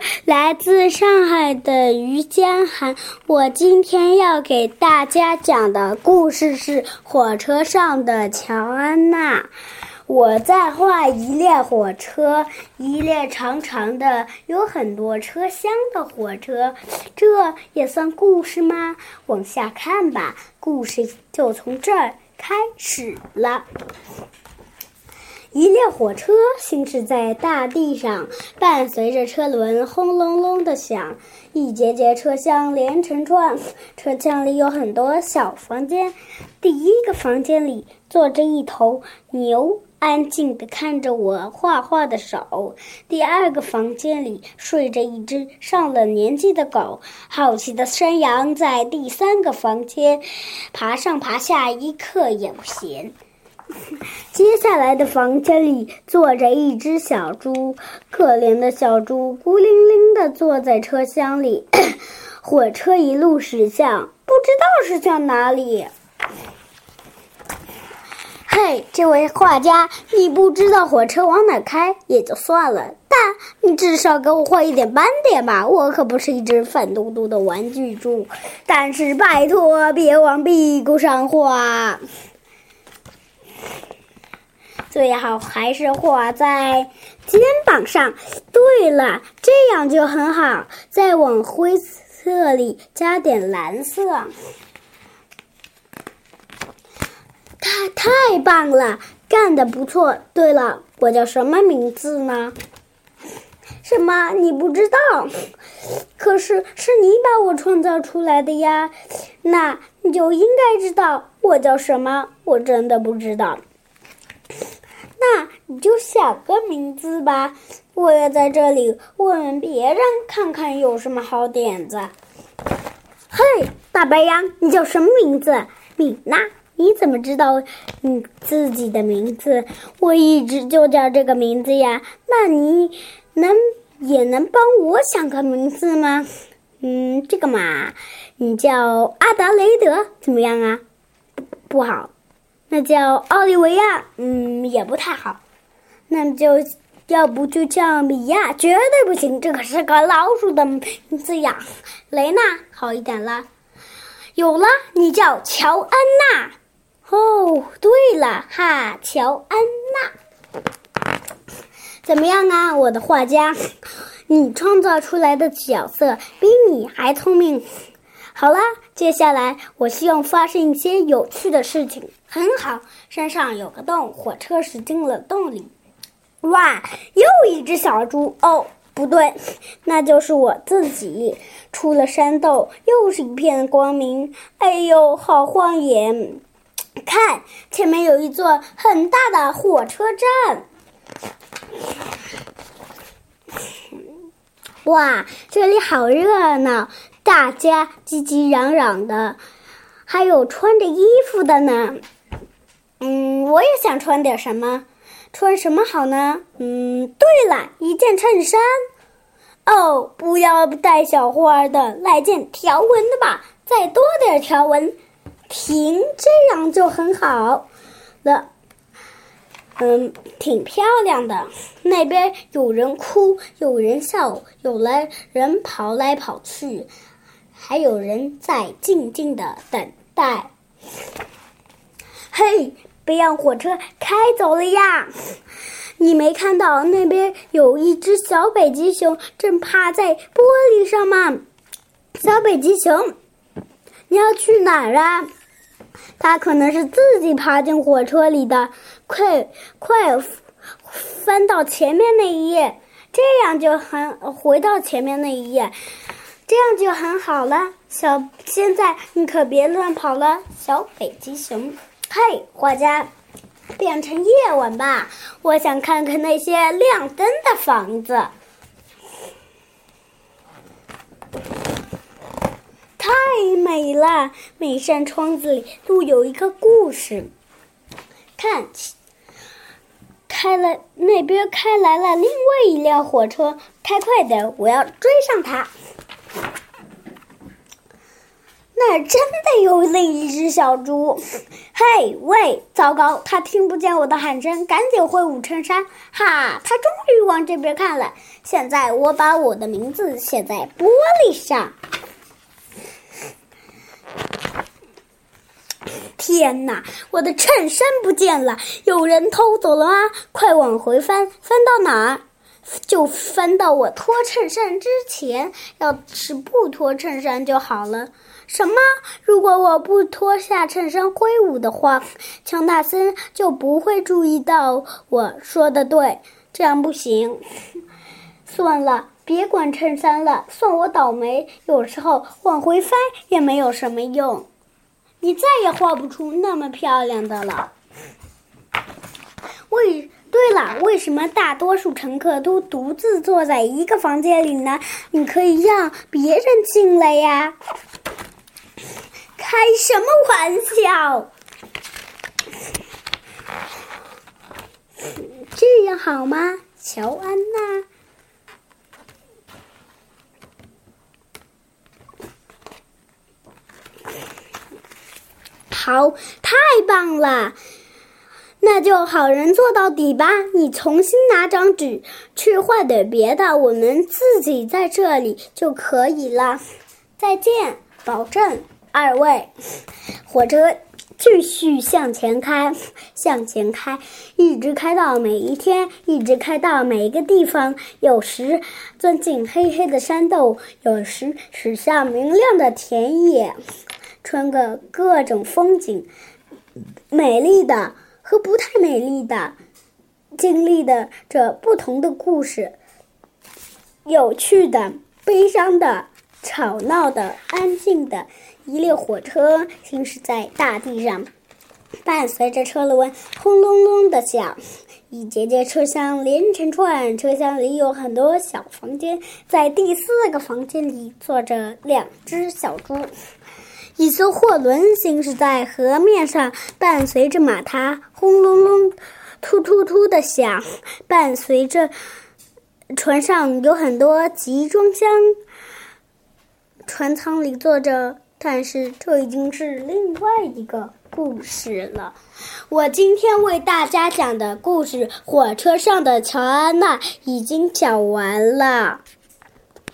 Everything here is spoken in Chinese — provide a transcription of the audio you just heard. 是来自上海的于江涵。我今天要给大家讲的故事是《火车上的乔安娜》。我在画一列火车，一列长长的有很多车厢的火车，这也算故事吗？往下看吧，故事就从这儿开始了。一列火车行驶在大地上，伴随着车轮轰隆隆的响，一节节车厢连成串。车厢里有很多小房间，第一个房间里坐着一头牛，安静地看着我画画的手。第二个房间里睡着一只上了年纪的狗，好奇的山羊在第三个房间爬上爬下，一刻也不闲。接下来的房间里坐着一只小猪，可怜的小猪孤零零地坐在车厢里。火车一路驶向，不知道是向哪里。嘿，这位画家，你不知道火车往哪开也就算了，但你至少给我画一点斑点吧，我可不是一只粉嘟嘟的玩具猪。但是拜托，别往屁股上画，最好还是画在肩膀上。对了，这样就很好，再往灰色里加点蓝色。太棒了，干得不错。对了，我叫什么名字呢？什么？你不知道？可是你把我创造出来的呀，那你就应该知道我叫什么。我真的不知道。那你就想个名字吧，我也在这里问问别人，看看有什么好点子。嘿，大白羊，你叫什么名字？米娜，你怎么知道你自己的名字？我一直就叫这个名字呀。那你也能帮我想个名字吗？这个嘛，你叫阿达雷德怎么样啊？ 不好。那叫奥利维亚，也不太好。那就要不就叫米亚，绝对不行，这可是个老鼠的名字呀。雷娜好一点了。有了，你叫乔安娜。哦，对了哈，乔安娜。怎么样啊，我的画家？你创造出来的角色比你还聪明。好啦，接下来我希望发生一些有趣的事情。很好，山上有个洞，火车驶进了洞里。哇，又一只小猪。哦，不对，那就是我自己。出了山洞，又是一片光明。哎呦，好晃眼！看，前面有一座很大的火车站。哇，这里好热闹！大家叽叽嚷嚷的，还有穿着衣服的呢。我也想穿点什么，穿什么好呢？对了，一件衬衫。哦，不要带小花的，来件条纹的吧，再多点条纹。停，这样就很好了。挺漂亮的。那边有人哭，有人笑，有来人跑来跑去。还有人在静静的等待。嘿，别让火车开走了呀！你没看到那边有一只小北极熊正趴在玻璃上吗？小北极熊，你要去哪儿啊？它可能是自己爬进火车里的。快翻到前面那一页，这样就很回到前面那一页。这样就很好了，现在你可别乱跑了，小北极熊。嘿，画家，变成夜晚吧，我想看看那些亮灯的房子。太美了，每扇窗子里都有一个故事。看，那边开来了另外一辆火车，开快点，我要追上它。那真的有另一只小猪。嘿喂，糟糕，它听不见我的喊声，赶紧挥舞衬衫。哈，它终于往这边看了。现在我把我的名字写在玻璃上。天哪，我的衬衫不见了，有人偷走了吗？快往回翻，翻到哪儿？就翻到我脱衬衫之前，要是不脱衬衫就好了。什么？如果我不脱下衬衫挥舞的话，强纳森就不会注意到我。说的对，这样不行。算了，别管衬衫了，算我倒霉。有时候往回翻也没有什么用，你再也画不出那么漂亮的了。对了，为什么大多数乘客都独自坐在一个房间里呢？你可以让别人进来呀。开什么玩笑，这样好吗？乔安娜，好，太棒了，那就好人做到底吧。你重新拿张纸去画点别的，我们自己在这里就可以了。再见，保证二位。火车继续向前开，向前开，一直开到每一天，一直开到每一个地方。有时钻进黑黑的山洞，有时驶向明亮的田野，穿过各种风景，美丽的和不太美丽的，经历的这不同的故事，有趣的、悲伤的、吵闹的、安静的。一列火车行驶在大地上，伴随着车轮轰隆隆的响，一节节车厢连成串。车厢里有很多小房间，在第四个房间里坐着两只小猪。一艘货轮行驶在河面上，伴随着马达轰隆隆、突突突的响，伴随着船上有很多集装箱，船舱里坐着。但是这已经是另外一个故事了。我今天为大家讲的故事《火车上的乔安娜》已经讲完了。